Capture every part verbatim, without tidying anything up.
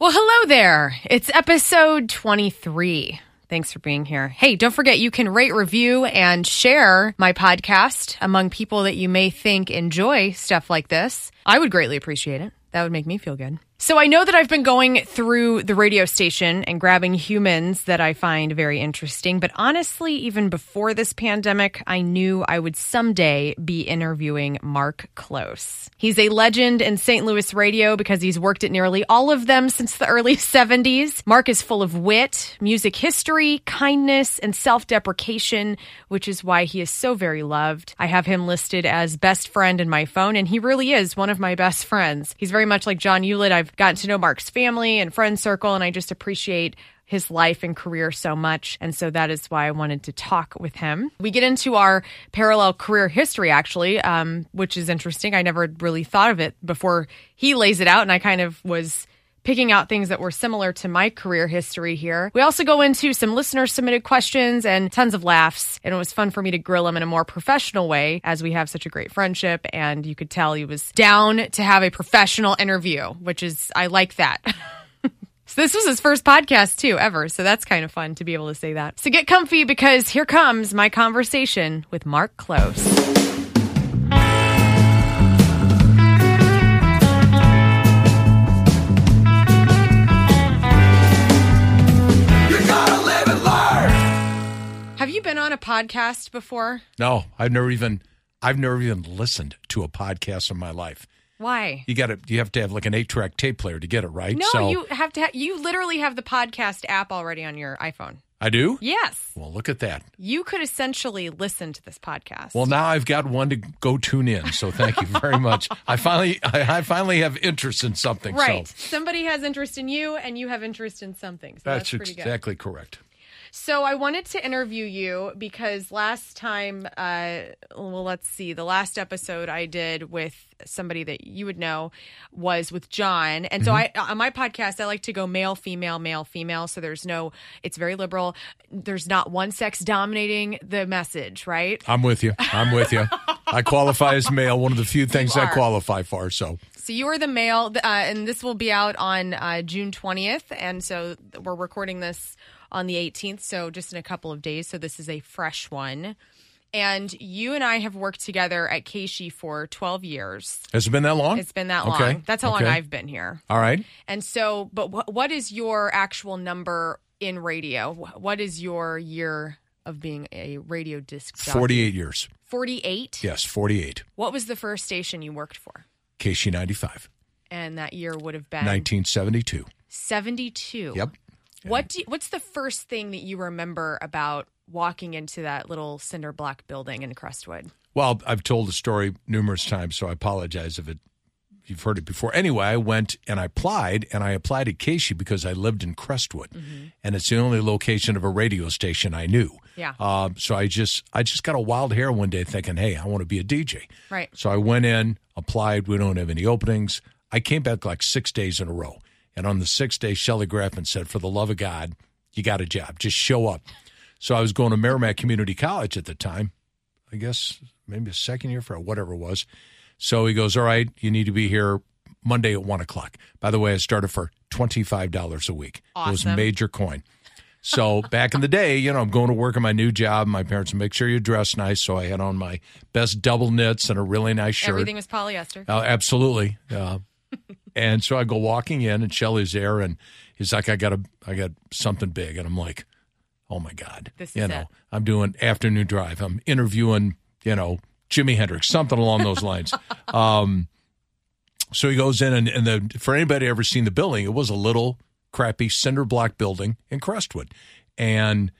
Well, hello there. It's episode twenty-three. Thanks for being here. Hey, don't forget you can rate, review, and share my podcast among people that you may think enjoy stuff like this. I would greatly appreciate it. That would make me feel good. So I know that I've been going through the radio station and grabbing humans that I find very interesting, but honestly, even before this pandemic, I knew I would someday be interviewing Mark Klose. He's a legend in Saint Louis radio because he's worked at nearly all of them since the early seventies. Mark is full of wit, music history, kindness, and self-deprecation, which is why he is so very loved. I have him listed as best friend in my phone, and he really is one of my best friends. He's very much like John Ulett. I've gotten to know Mark's family and friend circle, and I just appreciate his life and career so much. And so that is why I wanted to talk with him. We get into our parallel career history, actually, um, which is interesting. I never really thought of it before he lays it out, and I kind of was picking out things that were similar to my career history here. We also go into some listener-submitted questions and tons of laughs, and it was fun for me to grill him in a more professional way, as we have such a great friendship, and you could tell he was down to have a professional interview, which is, I like that. So this was his first podcast, too, ever, so that's kind of fun to be able to say that. So get comfy, because here comes my conversation with Mark Klose. Have you been on a podcast before? No, I've never even I've never even listened to a podcast in my life. Why? You got to you have to have like an eight-track tape player to get it, right? No, so, you have to ha- you literally have the podcast app already on your iPhone. I do? Yes. Well, look at that. You could essentially listen to this podcast. Well, now I've got one to go tune in, so thank you very much. I finally I, I finally have interest in something. Right. So. Somebody has interest in you and you have interest in something. So that's, that's pretty exactly good. Correct. So I wanted to interview you because last time, uh, well, let's see, the last episode I did with somebody that you would know was with John. And so mm-hmm. I on my podcast, I like to go male, female, male, female. So there's no, it's very liberal. There's not one sex dominating the message, right? I'm with you. I'm with you. I qualify as male. One of the few things I qualify for, so. So you are the male, uh, and this will be out on uh, June twentieth. And so we're recording this on the eighteenth, so just in a couple of days. So this is a fresh one. And you and I have worked together at K S H E for twelve years. Has it been that long? It's been that okay. long. That's how okay. long I've been here. All right. And so, but wh- what is your actual number in radio? What is your year of being a radio disc jockey? forty-eight years. forty-eight? Yes, forty-eight. What was the first station you worked for? K S H E ninety-five. And that year would have been? nineteen seventy-two. seventy-two. Yep. Yeah. What do you, what's the first thing that you remember about walking into that little cinder block building in Crestwood? Well, I've told the story numerous times, so I apologize if it you've heard it before. Anyway, I went and I applied, and I applied at K S H E because I lived in Crestwood, mm-hmm. and it's the only location of a radio station I knew. Yeah. Um, so I just I just got a wild hair one day thinking, hey, I want to be a D J. Right. So I went in, applied. We don't have any openings. I came back like six days in a row. And on the sixth day, Shelley Grafman said, for the love of God, you got a job. Just show up. So I was going to Merramec Community College at the time, I guess maybe a second year for whatever it was. So he goes, all right, you need to be here Monday at one o'clock. By the way, I started for twenty-five dollars a week. Awesome. It was major coin. So back in the day, you know, I'm going to work on my new job. My parents would make sure you dress nice. So I had on my best double knits and a really nice shirt. Everything was polyester. Uh, absolutely. Uh And so I go walking in, and Shelley's there, and he's like, I got a, I got something big. And I'm like, oh, my God. This you is know, it. I'm doing afternoon drive. I'm interviewing, you know, Jimi Hendrix, something along those lines. um, so he goes in, and, and the, for anybody ever seen the building, it was a little crappy cinder block building in Crestwood. And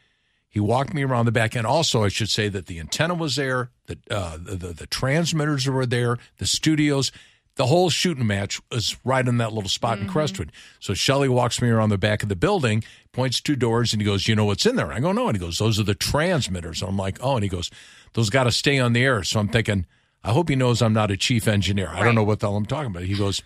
he walked me around the back end. Also, I should say that the antenna was there, the, uh, the, the, the transmitters were there, the studios. The whole shooting match was right in that little spot mm-hmm. in Crestwood. So Shelley walks me around the back of the building, points two doors, and he goes, you know what's in there? I go, no. And he goes, those are the transmitters. And I'm like, oh. And he goes, those got to stay on the air. So I'm thinking, I hope he knows I'm not a chief engineer. Right. I don't know what the hell I'm talking about. He goes,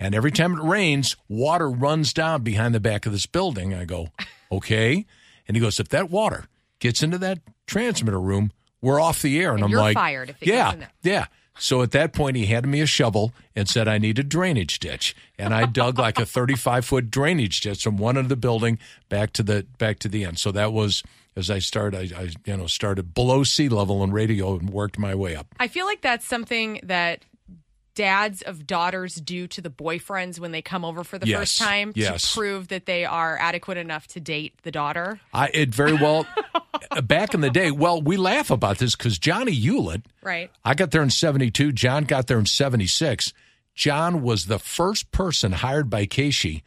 and every time it rains, water runs down behind the back of this building. I go, okay. And he goes, if that water gets into that transmitter room, we're off the air. And, and I'm you're like, fired if it yeah, gets in there. yeah. So at that point, he handed me a shovel and said, I need a drainage ditch. And I dug like a thirty-five foot drainage ditch from one end of the building back to the back to the end. So that was, as I started, I, I you know started below sea level in radio and worked my way up. I feel like that's something that dads of daughters do to the boyfriends when they come over for the yes, first time yes. to prove that they are adequate enough to date the daughter. I it very well back in the day. Well, we laugh about this because Johnny Ulett, right? I got there in seventy-two. John got there in seventy-six. John was the first person hired by K S H E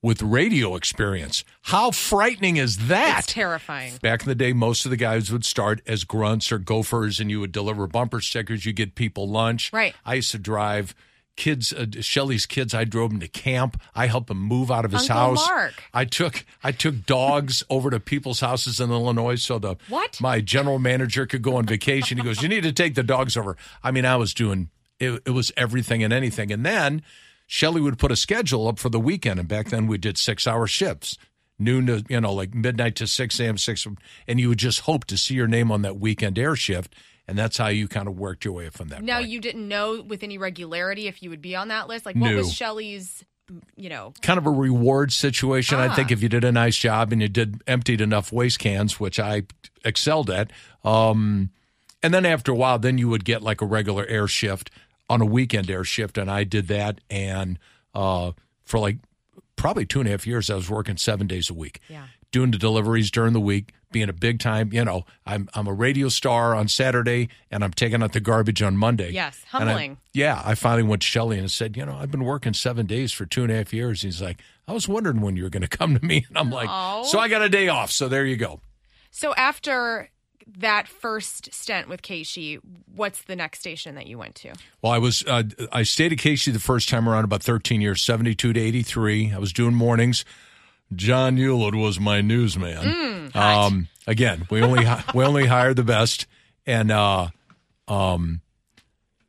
with radio experience. How frightening is that? It's terrifying. Back in the day, most of the guys would start as grunts or gophers, and you would deliver bumper stickers. You get people lunch. Right. I used to drive kids, uh, Shelley's kids. I drove them to camp. I helped him move out of his Uncle house. Mark. I took I took dogs over to people's houses in Illinois so the what? my general manager could go on vacation. He goes, you need to take the dogs over. I mean, I was doing it. It was everything and anything, and then Shelley would put a schedule up for the weekend, and back then we did six-hour shifts, noon to, you know, like midnight to six a.m., six, and you would just hope to see your name on that weekend air shift, and that's how you kind of worked your way from that Now, point. You didn't know with any regularity if you would be on that list? Like, what no. was Shelley's, you know? Kind of a reward situation. Ah. I think if you did a nice job and you did emptied enough waste cans, which I excelled at, um, and then after a while, then you would get like a regular air shift on a weekend air shift, and I did that, and uh, for like probably two and a half years, I was working seven days a week, yeah. doing the deliveries during the week, being a big time, you know, I'm I'm a radio star on Saturday, and I'm taking out the garbage on Monday. Yes, humbling. I, yeah, I finally went to Shelley and said, you know, I've been working seven days for two and a half years. He's like, I was wondering when you were going to come to me, and I'm like, oh. so I got a day off, so there you go. So after that first stint with K S H E, what's the next station that you went to? Well, I was uh, I stayed at K S H E the first time around about thirteen years, seventy-two to eighty-three. I was doing mornings. John Hewlett was my newsman. Mm, um, again, we only we only hired the best, and uh, um,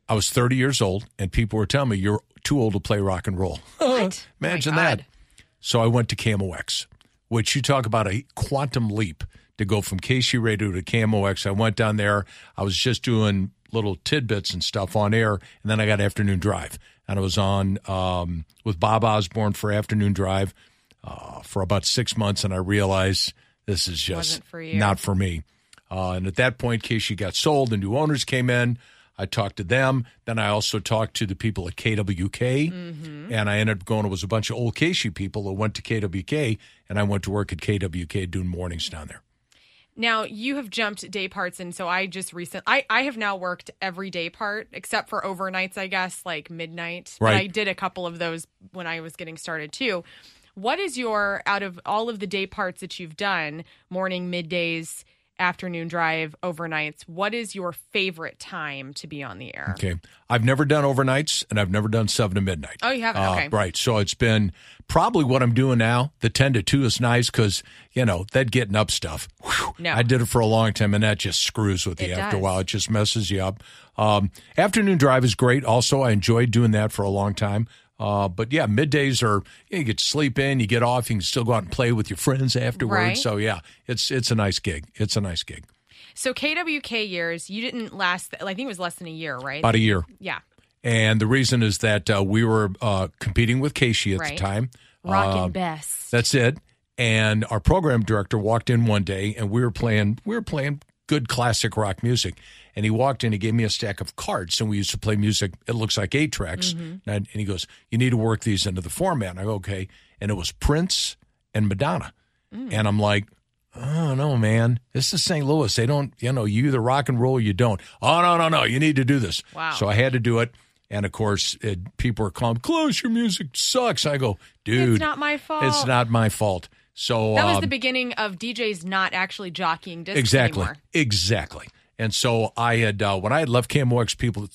I was thirty years old, and people were telling me you're too old to play rock and roll. What? Imagine that. So I went to K M O X, which you talk about a quantum leap. To go from K S H E Radio to K M O X, I went down there. I was just doing little tidbits and stuff on air, and then I got Afternoon Drive. And I was on um, with Bob Osborne for Afternoon Drive uh, for about six months, and I realized this is just for not for me. Uh, and at that point, K S H E got sold. The new owners came in. I talked to them. Then I also talked to the people at K W K, mm-hmm. and I ended up going. It was a bunch of old K S H E people who went to K W K, and I went to work at K W K doing mornings down there. Now, you have jumped day parts, and so I just recently, I, I have now worked every day part, except for overnights, I guess, like midnight. Right. But I did a couple of those when I was getting started, too. What is your, out of all of the day parts that you've done, morning, middays, afternoon drive, overnights, what is your favorite time to be on the air? Okay. I've never done overnights, and I've never done seven to midnight. Oh, you haven't? Uh, okay. Right. So it's been probably what I'm doing now. The ten to two is nice because, you know, that getting up stuff. Whew, no. I did it for a long time, and that just screws with you it after does. a while. It just messes you up. Um, afternoon drive is great. Also, I enjoyed doing that for a long time. Uh, but, yeah, middays are, you know, you get to sleep in, you get off, you can still go out and play with your friends afterwards. Right. So, yeah, it's it's a nice gig. It's a nice gig. So K W K years, you didn't last, I think it was less than a year, right? About a year. Yeah. And the reason is that uh, we were uh, competing with K S H E at right. the time. Rockin' uh, best. That's it. And our program director walked in one day, and we were playing we were playing good classic rock music. And he walked in, he gave me a stack of cards, and we used to play music, it looks like eight tracks. Mm-hmm. And, I, and he goes, you need to work these into the format. And I go, okay. And it was Prince and Madonna. Mm. And I'm like, oh, no, man. This is Saint Louis. They don't, you know, you either rock and roll or you don't. Oh, no, no, no. You need to do this. Wow. So I had to do it. And, of course, it, people were calling, Klose, your music sucks. I go, dude. It's not my fault. It's not my fault. So that was um, the beginning of D Js not actually jockeying discs exactly, anymore. Exactly. Exactly. And so I had, uh, when I had left K M O X, people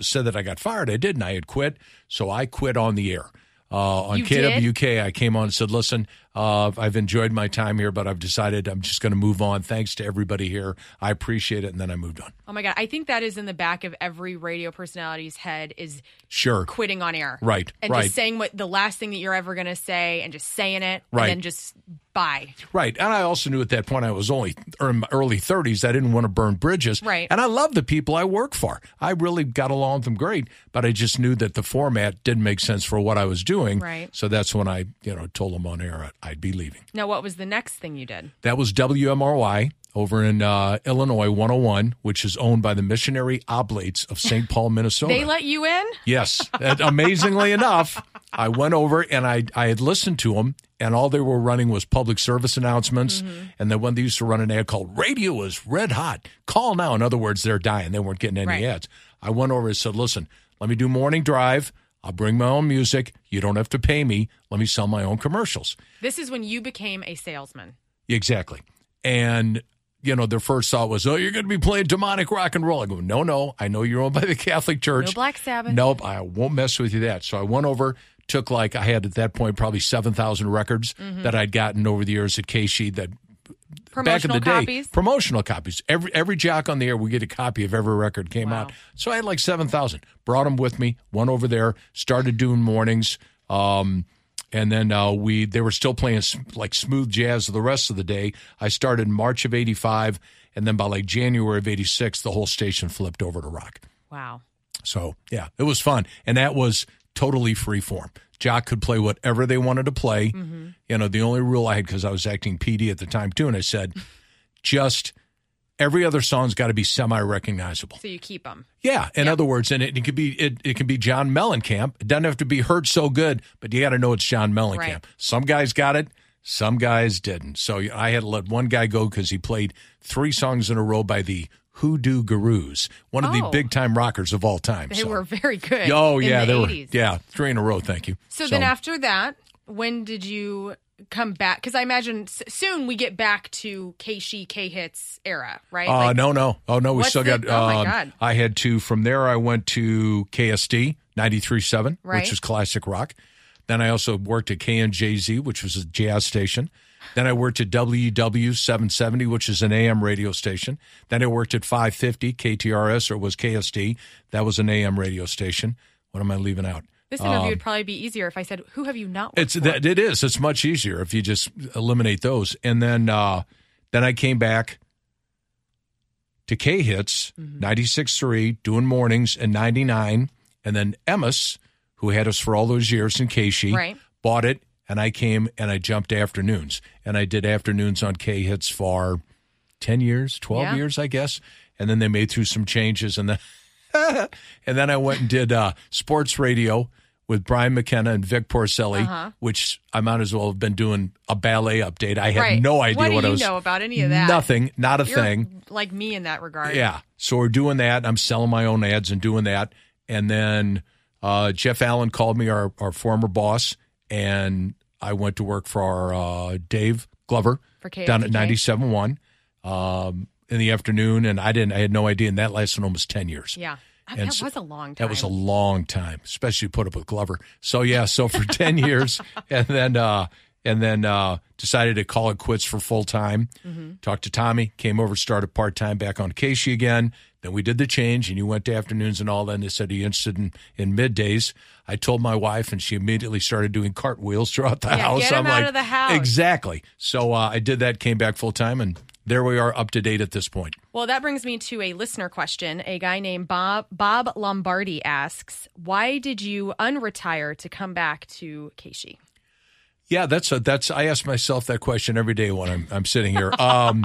said that I got fired. I didn't. I had quit. So I quit on the air. Uh, on you K W K, did? I came on and said, listen, Uh, I've enjoyed my time here, but I've decided I'm just going to move on. Thanks to everybody here. I appreciate it. And then I moved on. Oh, my God. I think that is in the back of every radio personality's head is sure quitting on air. Right. And right. just saying what the last thing that you're ever going to say and just saying it. Right. And then just bye. Right. And I also knew at that point I was only in my early thirties. I didn't want to burn bridges. Right. And I love the people I work for. I really got along with them great, but I just knew that the format didn't make sense for what I was doing. Right. So that's when I, you know, told them on air I'd be leaving. Now, what was the next thing you did? That was W M R Y over in uh, Illinois one oh one, which is owned by the Missionary Oblates of Saint Paul, Minnesota. They let you in? Yes. And amazingly enough, I went over and I, I had listened to them, and all they were running was public service announcements. Mm-hmm. And then when they used to run an ad called Radio is Red Hot, call now. In other words, they're dying. They weren't getting any right. ads. I went over and said, listen, let me do morning drive. I'll bring my own music. You don't have to pay me. Let me sell my own commercials. This is when you became a salesman. Exactly. And, you know, their first thought was, oh, you're going to be playing demonic rock and roll. I go, no, no. I know you're owned by the Catholic Church. No Black Sabbath. Nope. I won't mess with you that. So I went over, took like I had at that point probably seven thousand records mm-hmm. that I'd gotten over the years at K S H E that back in the day, copies. promotional copies. Every every jock on the air, we get a copy of every record came wow. out. So I had like seven thousand. Brought them with me, went over there, started doing mornings, um, and then uh, we they were still playing like smooth jazz the rest of the day. I started in March of eighty-five, and then by like January of eighty-six, the whole station flipped over to rock. Wow. So, yeah, it was fun. And that was totally free form. Jock could play whatever they wanted to play. Mm-hmm. You know, the only rule I had, because I was acting P D at the time, too, and I said, just every other song's got to be semi-recognizable. So you keep them. Yeah. In yep. other words, and it, it could be it, it can be John Mellencamp. It doesn't have to be Hurt So Good, but you got to know it's John Mellencamp. Right. Some guys got it. Some guys didn't. So I had to let one guy go because he played three songs in a row by the Hoodoo Gurus, one of oh. the big-time rockers of all time. They so. were very good. Oh, yeah, in the they eighties. Were. Yeah, three in a row. Thank you. So, so then, after that, when did you come back? Because I imagine soon we get back to K S H E, K-Hits era, right? Uh, like, no, no, oh no, we still got. The, oh um, my God! I had to from there. I went to K S D ninety-three point seven, right. which was classic rock. Then I also worked at K N J Z, which was a jazz station. Then I worked at W W seven seventy, which is an A M radio station. Then I worked at five fifty, K T R S, or it was K S D. That was an A M radio station. What am I leaving out? This interview um, would probably be easier if I said, who have you not worked it's, for? That, it is. It's much easier if you just eliminate those. And then uh, then I came back to K-Hits, mm-hmm. ninety-six point three, doing mornings in ninety-nine. And then Emmis, who had us for all those years in K S H E, right. bought it. And I came and I jumped afternoons. And I did afternoons on K-Hits for ten years, twelve yeah. years, I guess. And then they made through some changes. And then, and then I went and did uh, sports radio with Brian McKenna and Vic Porcelli, uh-huh. which I might as well have been doing a ballet update. I had right. no idea what, do what I was. What you know about any of that? Nothing. Not a You're thing. Like me in that regard. Yeah. So we're doing that. I'm selling my own ads and doing that. And then uh, Jeff Allen called me, our, our former boss. And I went to work for uh, Dave Glover down at ninety-seven point one um, in the afternoon, and I didn't. I had no idea, and that lasted almost ten years. Yeah, I mean, that so, was a long time. That was a long time, especially put up with Glover. So yeah, so for ten years, and then uh, and then uh, decided to call it quits for full time. Mm-hmm. Talked to Tommy, came over, started part time back on K S H E again. Then we did the change, and you went to afternoons and all that, and they said, are you interested in, in middays? I told my wife, and she immediately started doing cartwheels throughout the yeah, house. Get him I'm out like, of the house. Exactly. So uh, I did that, came back full-time, and there we are up to date at this point. Well, that brings me to a listener question. A guy named Bob, Bob Lombardi asks, why did you unretire to come back to K S H E? Yeah, that's a, that's. I ask myself that question every day when I'm I'm sitting here. Um,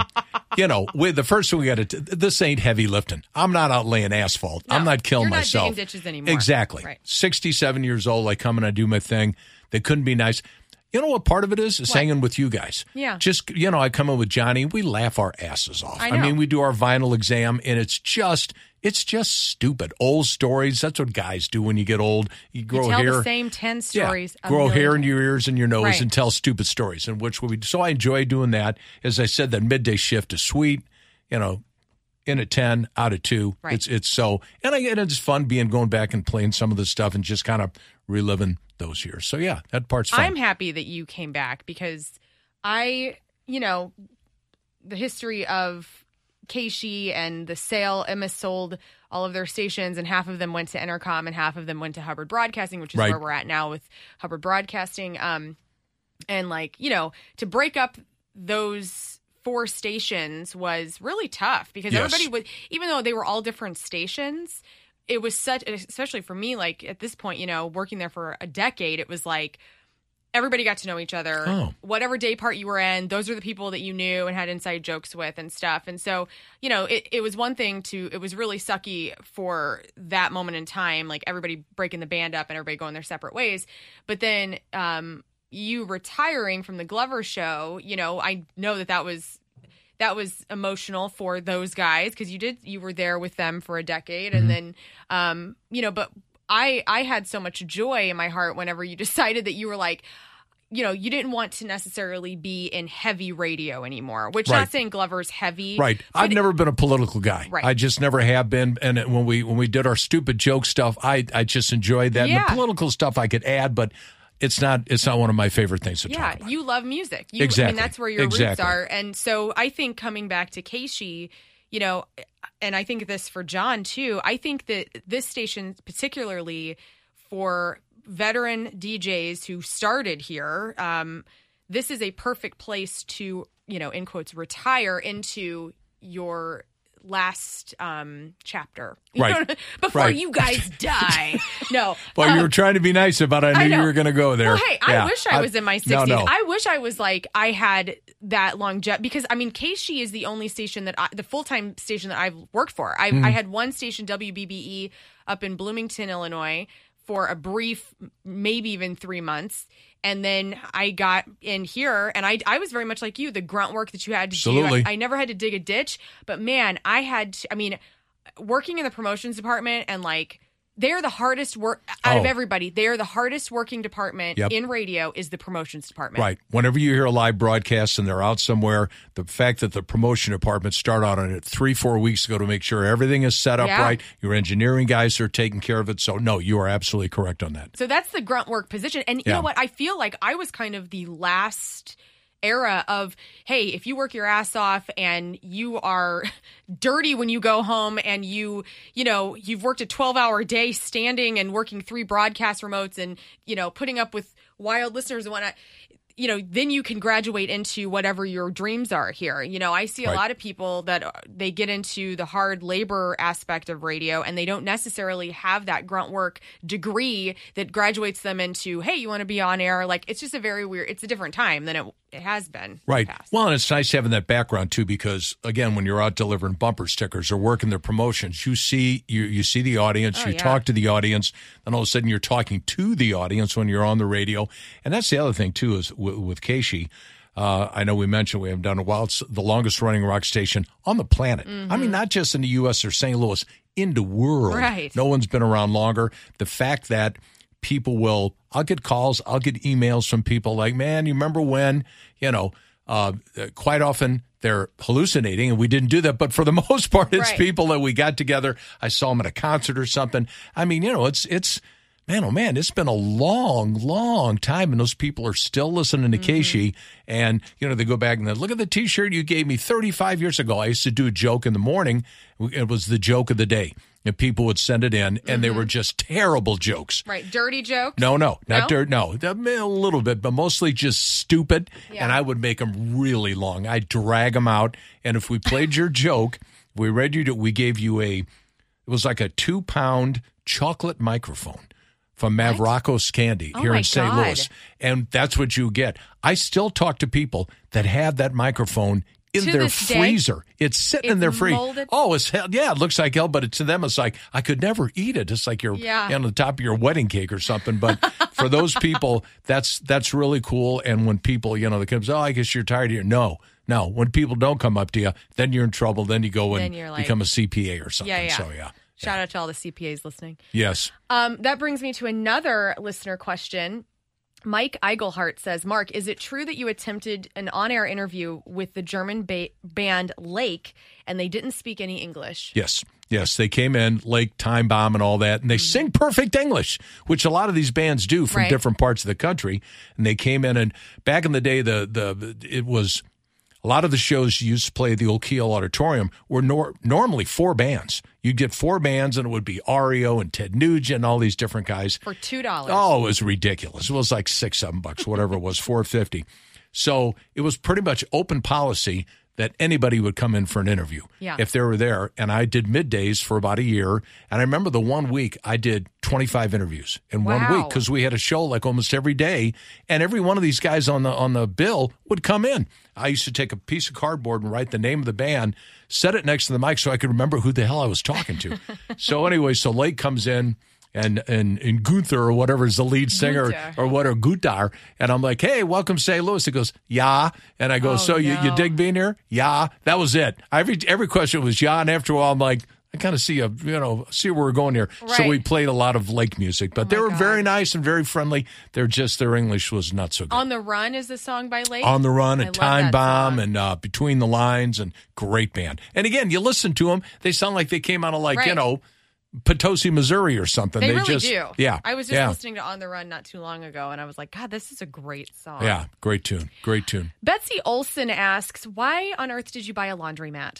you know, with the first thing we got to this ain't heavy lifting. I'm not out laying asphalt. No, I'm not killing you're not myself. Digging ditches anymore. Exactly. Right. sixty-seven years old. I come and I do my thing. They couldn't be nice. You know what part of it is? It's what? Hanging with you guys. Yeah. Just, you know, I come in with Johnny. We laugh our asses off. I know. I mean, we do our vinyl exam, and it's just, it's just stupid. Old stories. That's what guys do when you get old. You grow you tell hair. The same ten stories. Yeah. Grow hair in your ears and your nose right. and tell stupid stories. And which we, so I enjoy doing that. As I said, that midday shift is sweet. You know, in a ten out of two. Right. It's it's so, and I and it's fun being going back and playing some of the stuff and just kind of reliving those years. So yeah, that part's fun. I'm happy that you came back because I, you know, the history of K S H E and the sale, Emma sold all of their stations, and half of them went to Entercom and half of them went to Hubbard Broadcasting, which is right. where we're at now with Hubbard Broadcasting. Um, and like, you know, to break up those four stations was really tough because yes. everybody was, even though they were all different stations, it was such, especially for me, like at this point, you know, working there for a decade, it was like, everybody got to know each other. Oh. Whatever day part you were in, those are the people that you knew and had inside jokes with and stuff. And so, you know, it, it was one thing to, it was really sucky for that moment in time, like everybody breaking the band up and everybody going their separate ways. But then um, you retiring from the Glover show, you know, I know that that was, that was emotional for those guys because you did, you were there with them for a decade. Mm-hmm. And then, um, you know, but I, I had so much joy in my heart whenever you decided that you were like, you know, you didn't want to necessarily be in heavy radio anymore, which right. not saying Glover's heavy. Right. I've never been a political guy. Right. I just never have been. And when we when we did our stupid joke stuff, I, I just enjoyed that. Yeah. And the political stuff I could add, but it's not it's not one of my favorite things to yeah, talk about. Yeah, you love music. You, exactly. I mean, that's where your exactly. roots are. And so I think coming back to K S H E, you know, and I think this for John, too, I think that this station, particularly for veteran D Js who started here, um, this is a perfect place to, you know, in quotes, retire into your last um, chapter. You right. know, before right. you guys die. No. Well, um, you were trying to be nice about it. I knew I you were going to go there. Well, hey, yeah. I wish I was I, in my sixties. No, no. I wish I was like, I had that longevity. Because, I mean, K S H E is the only station that I, the full-time station that I've worked for. I, mm. I had one station, W B B E, up in Bloomington, Illinois, for a brief, maybe even three months. And then I got in here, and I, I was very much like you, the grunt work that you had to Absolutely. do. I, I never had to dig a ditch, but man, I had to, I mean, working in the promotions department and like, they're the hardest work out oh. of everybody. They are the hardest working department yep. in radio is the promotions department. Right. Whenever you hear a live broadcast and they're out somewhere, the fact that the promotion department start out on it three, four weeks ago to make sure everything is set up yeah. right, your engineering guys are taking care of it. So, no, you are absolutely correct on that. So that's the grunt work position. And you yeah. know what? I feel like I was kind of the last era of, hey, if you work your ass off and you are dirty when you go home and you, you know, you've worked a twelve hour day standing and working three broadcast remotes and, you know, putting up with wild listeners and whatnot, you know, then you can graduate into whatever your dreams are here. You know, I see a right. lot of people that they get into the hard labor aspect of radio and they don't necessarily have that grunt work degree that graduates them into, hey, you want to be on air? Like, it's just a very weird, it's a different time than it, it has been. Right. Well, and it's nice having that background too, because again, when you're out delivering bumper stickers or working their promotions, you see, you, you see the audience, oh, you yeah. talk to the audience, and all of a sudden you're talking to the audience when you're on the radio. And that's the other thing too, is with K S H E, uh, I know we mentioned we haven't done a while. It's the longest running rock station on the planet. Mm-hmm. I mean, not just in the U S or Saint Louis, in the world. Right. No one's been around longer. The fact that people will, I'll get calls, I'll get emails from people like, man, you remember when, you know, uh, quite often they're hallucinating, and we didn't do that. But for the most part, it's right. people that we got together. I saw them at a concert or something. I mean, you know, it's it's. Man, oh, man, it's been a long, long time, and those people are still listening to mm-hmm. K S H E. And, you know, they go back and they look at the T-shirt you gave me thirty-five years ago. I used to do a joke in the morning. It was the joke of the day. And people would send it in, and mm-hmm. they were just terrible jokes. Right, dirty jokes? No, no, not no? dirt. No, a little bit, but mostly just stupid. Yeah. And I would make them really long. I'd drag them out. And if we played your joke, we read you, we gave you a, it was like a two-pound chocolate microphone from Mavrocos Candy oh here in Saint God. Louis. And that's what you get. I still talk to people that have that microphone in to their freezer. Day, it's sitting it's in their freezer. Oh, it's hell. Yeah, it looks like hell, but it, to them it's like, I could never eat it. It's like you're yeah. on the top of your wedding cake or something. But for those people, that's that's really cool. And when people, you know, they come, oh, I guess you're tired here. No, no. When people don't come up to you, then you're in trouble. Then you go and like, become a C P A or something. Yeah, yeah. So, yeah. Shout out to all the C P As listening. Yes. Um, that brings me to another listener question. Mike Eigelhart says, Mark, is it true that you attempted an on-air interview with the German ba- band Lake and they didn't speak any English? Yes. Yes, they came in, Lake, Time Bomb and all that, and they mm-hmm. sing perfect English, which a lot of these bands do from right. different parts of the country. And they came in, and back in the day, the the it was a lot of the shows you used to play at the old Keel Auditorium were nor- normally four bands. You'd get four bands, and it would be Ario and Ted Nugent and all these different guys. For two dollars. Oh, it was ridiculous. It was like six, seven bucks, whatever it was, four fifty. So it was pretty much open policy that anybody would come in for an interview yeah. if they were there. And I did middays for about a year. And I remember the one week I did twenty-five interviews in wow. one week because we had a show like almost every day. And every one of these guys on the on the bill would come in. I used to take a piece of cardboard and write the name of the band, set it next to the mic so I could remember who the hell I was talking to. So anyway, so Lake comes in. And, and and Gunther or whatever is the lead singer Gunther. or whatever, Gunther. And I'm like, hey, welcome to Saint Louis. He goes, yeah. And I go, oh, so no. you, you dig being here? Yeah. That was it. Every every question was yeah. And after a while, I'm like, I kind of see a, you know, see where we're going here. Right. So we played a lot of Lake music, but oh they were God. very nice and very friendly. They're just, their English was not so good. On the Run is the song by Lake? On the Run and Time Bomb song. and uh, Between the Lines, and great band. And again, you listen to them, they sound like they came out of like, right. you know, Potosi, Missouri or something. They, they really just, do. Yeah. I was just yeah. listening to On the Run not too long ago, and I was like, God, this is a great song. Yeah, great tune. Great tune. Betsy Olson asks, why on earth did you buy a laundromat?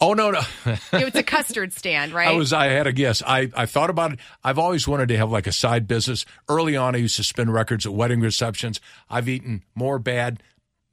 Oh, no, no. It was a custard stand, right? I was. I had a guess. I, I thought about it. I've always wanted to have like a side business. Early on, I used to spin records at wedding receptions. I've eaten more bad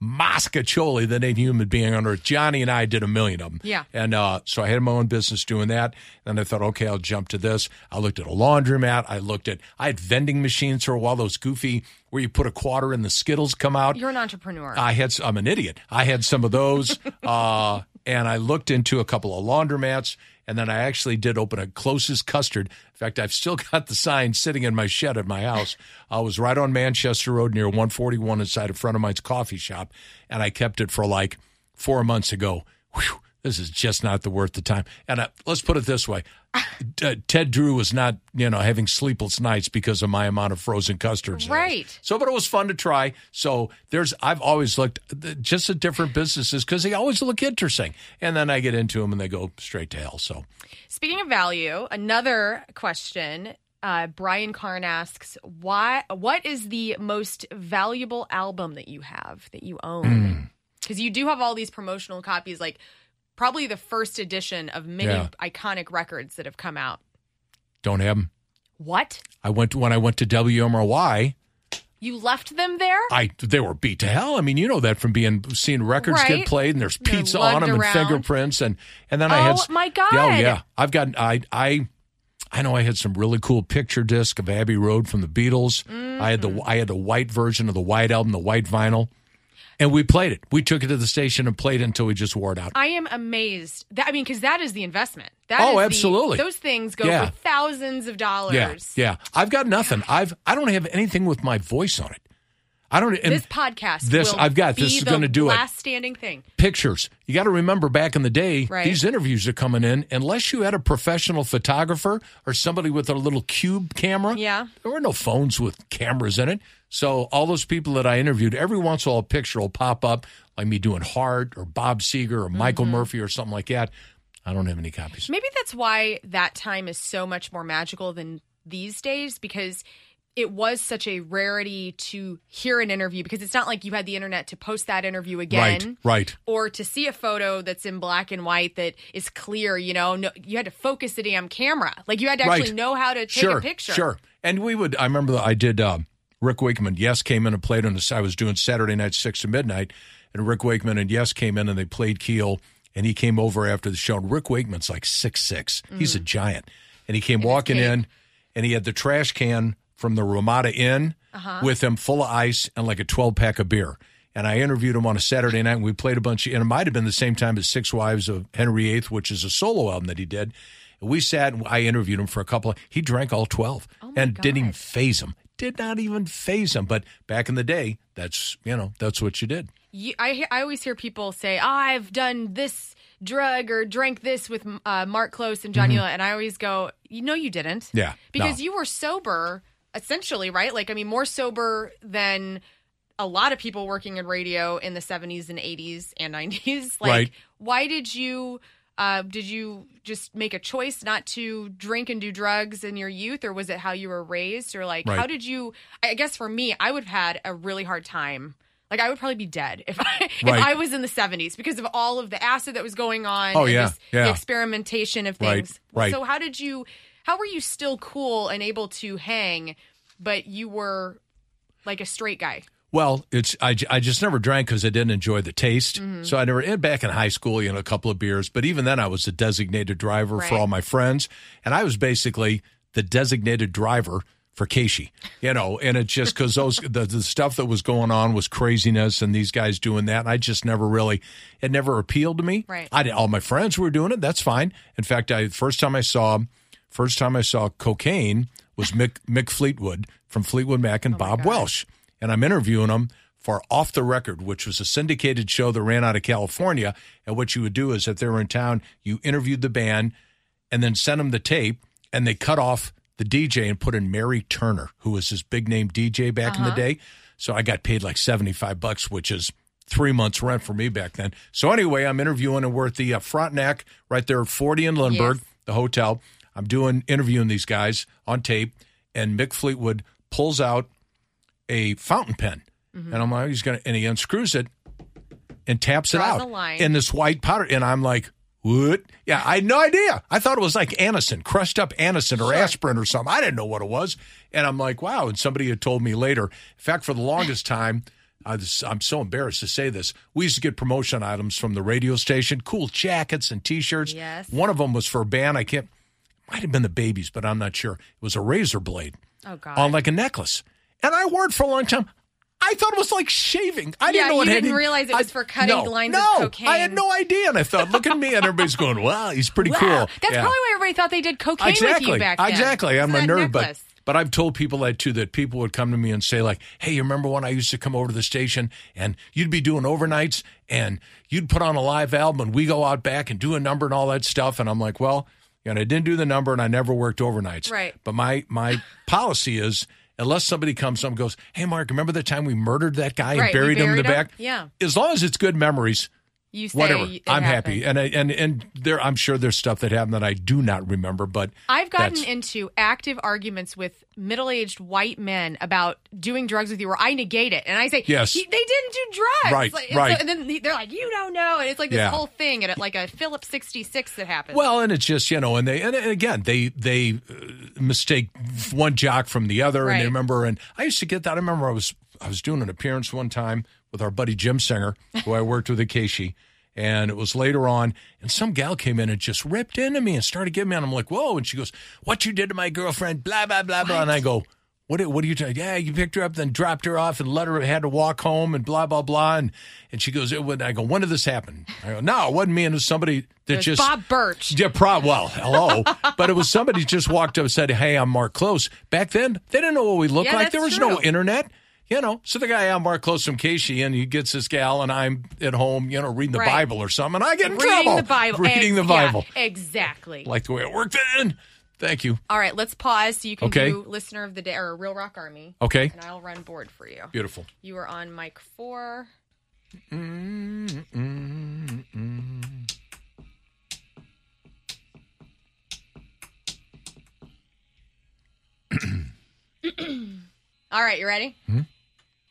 Moscacholi than any human being on earth. Johnny and I did a million of them. Yeah. And uh, so I had my own business doing that. And I thought, okay, I'll jump to this. I looked at a laundromat. I looked at, I had vending machines for a while, those goofy, where you put a quarter and the Skittles come out. You're an entrepreneur. I had, I'm an idiot. I had some of those. uh, and I looked into a couple of laundromats. And then I actually did open a Klose's Custard. In fact, I've still got the sign sitting in my shed at my house. I was right on Manchester Road near one forty-one inside a friend of mine's coffee shop. And I kept it for like four months ago. Whew, this is just not the worth the time. And I, let's put it this way. Uh, Ted Drew was not, you know, having sleepless nights because of my amount of frozen custards. Right. So, but it was fun to try. So there's, I've always looked just at different businesses because they always look interesting. And then I get into them and they go straight to hell. So speaking of value, another question, uh, Brian Karn asks, why, what is the most valuable album that you have, that you own? Because mm. you do have all these promotional copies, like probably the first edition of many yeah. iconic records that have come out. Don't have them. What? I went to, when I went to W M R Y. You left them there? I they were beat to hell. I mean, you know that from being seeing records right. get played and there's pizza They're on them around. and fingerprints and and then oh, I had. Oh my God! Yeah, oh yeah, I've got I I I know I had some really cool picture disc of Abbey Road from the Beatles. Mm-hmm. I had the I had the white version of the white album, the white vinyl. And we played it. We took it to the station and played it until we just wore it out. I am amazed. That, I mean, because that is the investment. That oh, is absolutely. The, those things go yeah. for thousands of dollars. Yeah, yeah. I've got nothing. I've I don't have anything with my voice on it. I don't. This podcast. This will I've got. This is going to do it. Last standing thing. Pictures. You got to remember, back in the day, right. these interviews are coming in. Unless you had a professional photographer or somebody with a little cube camera. Yeah. There were no phones with cameras in it. So all those people that I interviewed, every once in a while, a picture will pop up, like me doing Hart or Bob Seger or Michael mm-hmm. Murphy or something like that. I don't have any copies. Maybe that's why that time is so much more magical than these days, because it was such a rarity to hear an interview, because it's not like you had the internet to post that interview again. Right, right. Or to see a photo that's in black and white that is clear, you know. No, you had to focus the damn camera. Like, you had to actually right. know how to take sure, a picture. Sure, sure. And we would, I remember I did, um, Rick Wakeman, Yes, came in and played on this. I was doing Saturday night, six to midnight, and Rick Wakeman and Yes came in and they played Keel, and he came over after the show. And Rick Wakeman's like six six. Mm. He's a giant. And he came and walking in, and he had the trash can from the Ramada Inn uh-huh. with him, full of ice and like a twelve-pack of beer. And I interviewed him on a Saturday night, and we played a bunch of, and it might have been the same time as Six Wives of Henry the Eighth, which is a solo album that he did. We sat, and I interviewed him for a couple of, he drank all twelve oh and God. didn't even faze him. Did not even faze him. But back in the day, that's, you know, that's what you did. You, I, I always hear people say, oh, I've done this drug or drank this with uh, Mark Klose and John Ulett. Mm-hmm. And I always go, you know, you didn't. Yeah. Because no. you were sober essentially, right? Like, I mean, more sober than a lot of people working in radio in the seventies and eighties and nineties. Like, right. Why did you... Uh, did you just make a choice not to drink and do drugs in your youth, or was it how you were raised, or like, right. how did you, I guess for me, I would have had a really hard time. Like, I would probably be dead if I, right. if I was in the seventies because of all of the acid that was going on. Oh, and yeah. This, yeah. The experimentation of things. Right. Right. So how did you, how were you still cool and able to hang, but you were like a straight guy? Well, it's I, I just never drank because I didn't enjoy the taste. Mm-hmm. So I never, and back in high school, you know, a couple of beers. But even then, I was the designated driver right. for all my friends. And I was basically the designated driver for K S H E, you know, and it just because those the, the stuff that was going on was craziness and these guys doing that. And I just never really, it never appealed to me. Right. I did, all my friends were doing it. That's fine. In fact, I first time I saw, first time I saw cocaine was Mick, Mick Fleetwood from Fleetwood Mac and oh Bob Welsh. And I'm interviewing him for Off the Record, which was a syndicated show that ran out of California. And what you would do is if they were in town, you interviewed the band and then sent them the tape. And they cut off the D J and put in Mary Turner, who was this big-name D J back uh-huh. in the day. So I got paid like seventy-five bucks, which is three months' rent for me back then. So anyway, I'm interviewing and we're at the uh, Frontenac right there at forty in Lindbergh, yes. the hotel. I'm doing interviewing these guys on tape. And Mick Fleetwood pulls out a fountain pen, mm-hmm. and I'm like, he's gonna, and he unscrews it and taps Draws it out a line. In this white powder, and I'm like, what? Yeah, I had no idea. I thought it was like Anacin, crushed up Anacin or sure. aspirin or something. I didn't know what it was, and I'm like, wow. And somebody had told me later. In fact, for the longest time, I was, I'm so embarrassed to say this. We used to get promotion items from the radio station, cool jackets and T-shirts. Yes. One of them was for a band. I can't. Might have been the Babies, but I'm not sure. It was a razor blade oh, God. on like a necklace. And I wore it for a long time. I thought it was like shaving. I didn't yeah, know it had. I didn't realize it was I, for cutting no, lines no, of cocaine. I had no idea. And I thought, look at me. And everybody's going, wow, he's pretty wow. cool. That's yeah. probably why everybody thought they did cocaine exactly. with you back then. Exactly. I'm a nerd. But, but I've told people that too, that people would come to me and say like, hey, you remember when I used to come over to the station and you'd be doing overnights and you'd put on a live album and we go out back and do a number and all that stuff. And I'm like, well, you know, I didn't do the number and I never worked overnights. Right. But my my policy is... Unless somebody comes up and goes, hey, Mark, remember the time we murdered that guy right, and buried, buried him in the him? back? Yeah. As long as it's good memories, you say whatever, I'm happened. happy. And I, and and there, I'm sure there's stuff that happened that I do not remember. But I've gotten into active arguments with middle-aged white men about doing drugs with you, or I negate it. And I say, yes. he, they didn't do drugs. Right, like, right. So, and then they're like, you don't know. And it's like this yeah. whole thing, and it, like a Phillips sixty-six that happens. Well, and it's just, you know, and they, and again, they, they mistake one jock from the other. Right. And they remember, and I used to get that. I remember I was, I was doing an appearance one time with our buddy Jim Singer, who I worked with at K S H E. And it was later on, and some gal came in and just ripped into me and started getting me, and I'm like, whoa. And she goes, what you did to my girlfriend, blah, blah, blah, blah. What? And I go, what What are you doing? Yeah, you picked her up, then dropped her off and let her, had to walk home and blah, blah, blah. And, and she goes, it would, I go, when did this happen? I go, no, it wasn't me. And it was somebody that was just. Bob Birch. Yeah, pro, well, hello. But it was somebody just walked up and said, hey, I'm Mark Klose. Back then, they didn't know what we looked yeah, like. There was true. no internet. You know, so the guy, I'm Mark Klose from K S H E, and he gets this gal, and I'm at home, you know, reading the right. Bible or something, and I get in reading trouble. Reading the Bible. Reading Ex- the Bible. Yeah, exactly. Like the way it worked then. Thank you. All right, let's pause so you can okay. do Listener of the Day, or Real Rock Army. Okay. And I'll run board for you. Beautiful. You are on mic four. Mm, mm, mm. All right, you ready? Mm-hmm.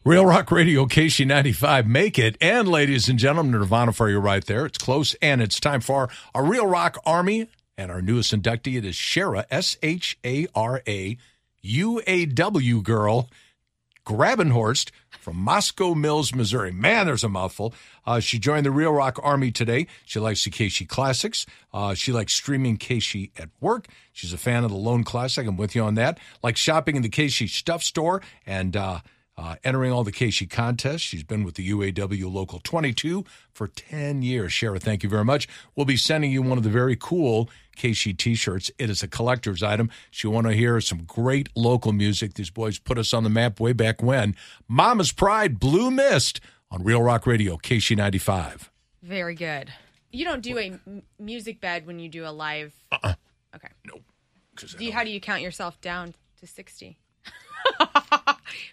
Real Rock Radio, K S H E ninety-five, make it. And ladies and gentlemen, Nirvana for you right there. It's close, and it's time for our Real Rock Army. And our newest inductee, it is Shara, S H A R A, U A W girl, Grabenhorst from Moscow Mills, Missouri. Man, there's a mouthful. Uh, she joined the Real Rock Army today. She likes the K S H E classics. Uh, she likes streaming K S H E at work. She's a fan of the Lone Classic. I'm with you on that. Likes shopping in the K S H E Stuff Store and... Uh, Uh, entering all the K S H E contests. She's been with the U A W Local twenty-two for ten years. Shara, thank you very much. We'll be sending you one of the very cool K S H E T-shirts. It is a collector's item. So you want to hear some great local music. These boys put us on the map way back when. Mama's Pride, Blue Mist on Real Rock Radio, K S H E ninety-five. Very good. You don't do a music bed when you do a live... Uh-uh. Okay. No. Do you, how do you count yourself down to sixty?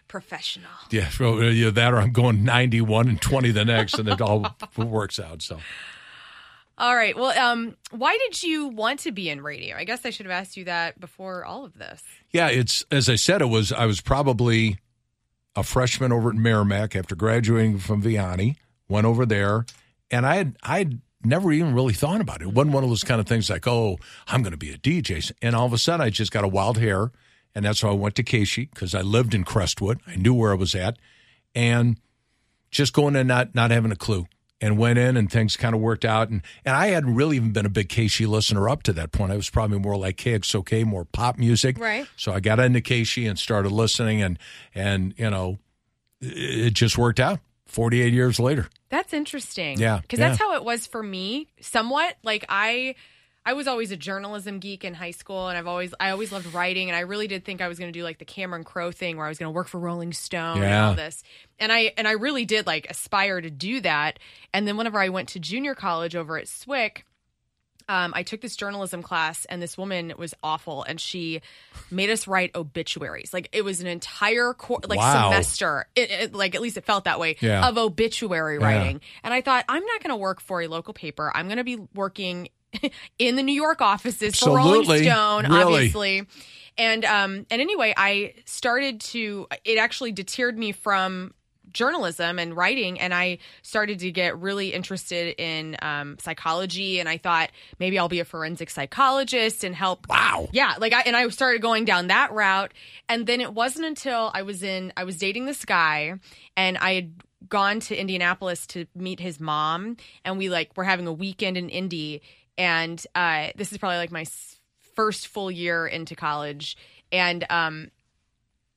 professional. Yeah, so either that or I'm going ninety-one and twenty the next, and it all works out. So, all right. Well, um, why did you want to be in radio? I guess I should have asked you that before all of this. Yeah, it's as I said, it was I was probably a freshman over at Merramec after graduating from Vianney, went over there, and I had I had never even really thought about it. It wasn't one of those kind of things like, oh, I'm going to be a D J. And all of a sudden, I just got a wild hair. And that's why I went to K S H E, because I lived in Crestwood. I knew where I was at. And just going in not not having a clue. And went in, and things kind of worked out. And, and I hadn't really even been a big K S H E listener up to that point. I was probably more like K X O K, more pop music. Right. So I got into K S H E and started listening. And, and you know, it just worked out. forty-eight years later. That's interesting. Yeah. Because yeah. that's how it was for me somewhat. Like I I was always a journalism geek in high school, and I've always I always loved writing, and I really did think I was going to do like the Cameron Crowe thing where I was going to work for Rolling Stone yeah. and all this. And I and I really did like aspire to do that. And then whenever I went to junior college over at S W C C, Um, I took this journalism class, and this woman was awful, and she made us write obituaries. Like it was an entire cor- like wow. semester, it, it, like at least it felt that way, yeah. of obituary yeah. writing. And I thought, I'm not going to work for a local paper. I'm going to be working in the New York offices Absolutely. for Rolling Stone, really? obviously. And um, and anyway, I started to. It actually deterred me from journalism and writing, and I started to get really interested in um, psychology, and I thought maybe I'll be a forensic psychologist and help. Wow. Yeah, like I and I started going down that route, and then it wasn't until I was in I was dating this guy, and I had gone to Indianapolis to meet his mom, and we like were having a weekend in Indy, and uh, this is probably like my first full year into college, and um.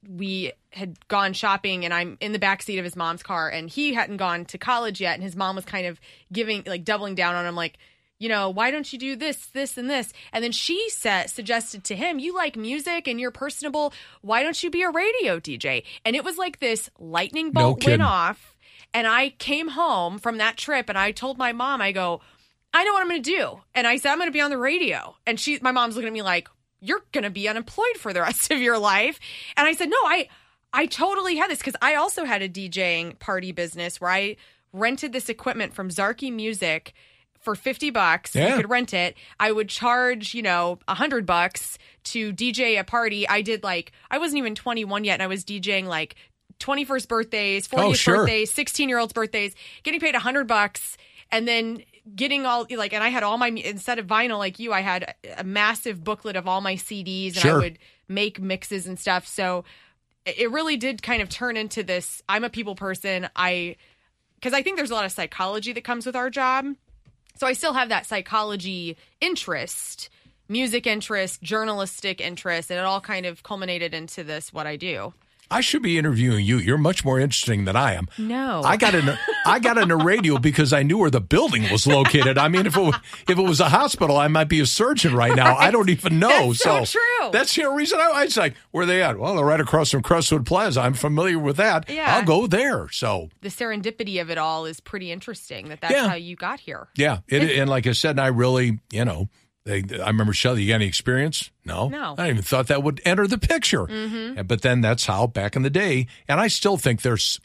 we had gone shopping, and I'm in the backseat of his mom's car, and he hadn't gone to college yet. And his mom was kind of giving, like doubling down on him, like, you know, why don't you do this, this, and this? And then she said, suggested to him, you like music and you're personable. Why don't you be a radio D J? And it was like this lightning bolt no went off. And I came home from that trip, and I told my mom, I go, I know what I'm going to do. And I said, I'm going to be on the radio. And she, my mom's looking at me like, you're going to be unemployed for the rest of your life. And I said, no, I I totally had this, because I also had a DJing party business where I rented this equipment from Zarky Music for fifty bucks. Yeah. You could rent it. I would charge, you know, one hundred bucks to D J a party. I did like, I wasn't even twenty-one yet, and I was DJing like twenty-first birthdays, fortieth oh, sure. birthdays, sixteen-year-olds birthdays, getting paid one hundred bucks, and then getting all like, and I had all my, instead of vinyl like you, I had a massive booklet of all my C Ds, and sure. I would make mixes and stuff. So it really did kind of turn into this. I'm a people person. I, because I think there's a lot of psychology that comes with our job. So I still have that psychology interest, music interest, journalistic interest, and it all kind of culminated into this, what I do. I should be interviewing you. You're much more interesting than I am. No. I got in I got into radio because I knew where the building was located. I mean, if it, if it was a hospital, I might be a surgeon right now. Right. I don't even know. That's so, so true. That's the reason I, I was like, where are they at? Well, they're right across from Crestwood Plaza. I'm familiar with that. Yeah. I'll go there. So the serendipity of it all is pretty interesting, that that's yeah. how you got here. Yeah. It, and like I said, and I really, you know, They, I remember, Shelley, you got any experience? No. No. I even thought that would enter the picture. Mm-hmm. But then that's how back in the day, and I still think there's,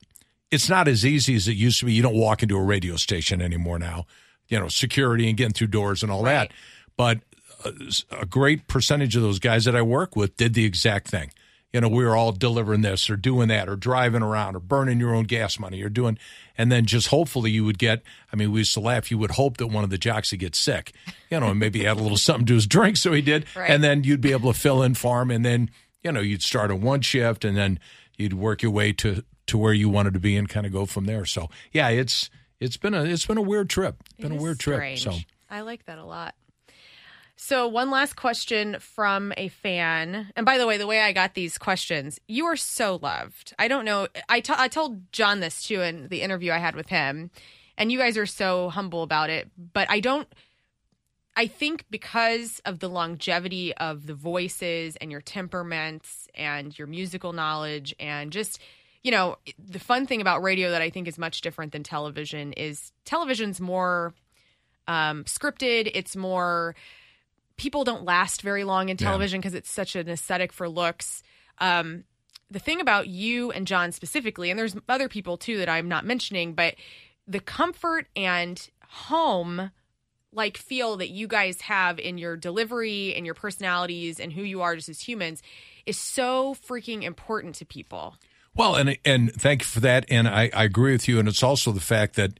it's not as easy as it used to be. You don't walk into a radio station anymore now, you know, security and getting through doors and all right. that. But a, a great percentage of those guys that I work with did the exact thing. You know, we were all delivering this or doing that or driving around or burning your own gas money or doing, and then just hopefully you would get, I mean, we used to laugh, you would hope that one of the jocks would get sick, you know, and maybe add a little something to his drink, so he did. Right. And then you'd be able to fill in for him, and then, you know, you'd start on one shift, and then you'd work your way to, to where you wanted to be and kind of go from there. So, yeah, it's it's been a it's been a weird trip. It's been a weird strange. trip. So I like that a lot. So one last question from a fan. And by the way, the way I got these questions, you are so loved. I don't know. I, t- I told John this, too, in the interview I had with him. And you guys are so humble about it. But I don't – I think because of the longevity of the voices and your temperaments and your musical knowledge and just – you know, the fun thing about radio that I think is much different than television is television's more um, scripted. It's more – people don't last very long in television because yeah. it's such an aesthetic for looks. Um, the thing about you and John specifically, and there's other people too that I'm not mentioning, but the comfort and home like feel that you guys have in your delivery and your personalities and who you are just as humans is so freaking important to people. Well, and and thank you for that. And I, I agree with you. And it's also the fact that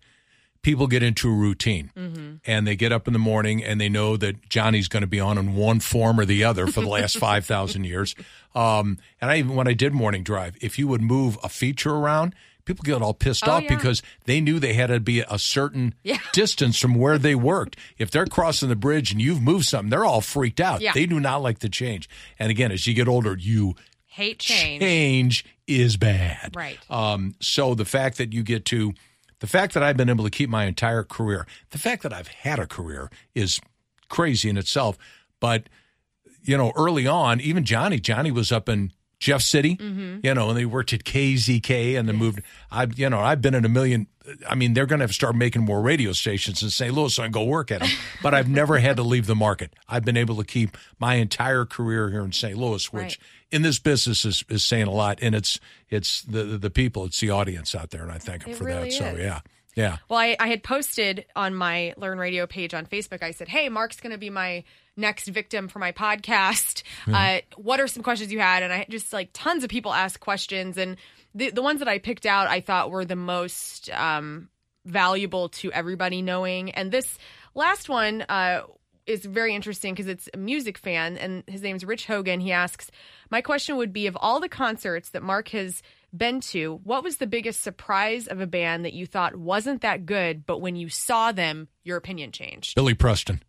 people get into a routine mm-hmm. and they get up in the morning and they know that Johnny's going to be on in one form or the other for the last five thousand years. Um, and I even when I did Morning Drive, if you would move a feature around, people get all pissed oh, off yeah. because they knew they had to be a certain yeah. distance from where they worked. If they're crossing the bridge and you've moved something, they're all freaked out. Yeah. They do not like the change. And again, as you get older, you hate change. Change is bad. Right. Um, so the fact that you get to, the fact that I've been able to keep my entire career, the fact that I've had a career is crazy in itself. But, you know, early on, even Johnny, Johnny was up in Jeff City, mm-hmm. you know, and they worked at K Z K and then yes. moved. I've, you know, I've been in a million. I mean, they're going to have to start making more radio stations in Saint Louis so I can go work at them. But I've never had to leave the market. I've been able to keep my entire career here in Saint Louis, which right. in this business is, is saying a lot. And it's it's the the people, it's the audience out there, and I thank them it for really that. Is. So yeah, yeah. Well, I, I had posted on my Learn Radio page on Facebook. I said, "Hey, Mark's going to be my next victim for my podcast. Yeah. Uh, what are some questions you had?" And I just like tons of people asked questions. And the, the ones that I picked out, I thought were the most um, valuable to everybody knowing. And this last one uh, is very interesting because it's a music fan. And his name's Rich Hogan. He asks, "My question would be, of all the concerts that Mark has been to, what was the biggest surprise of a band that you thought wasn't that good, but when you saw them, your opinion changed?" Billy Preston.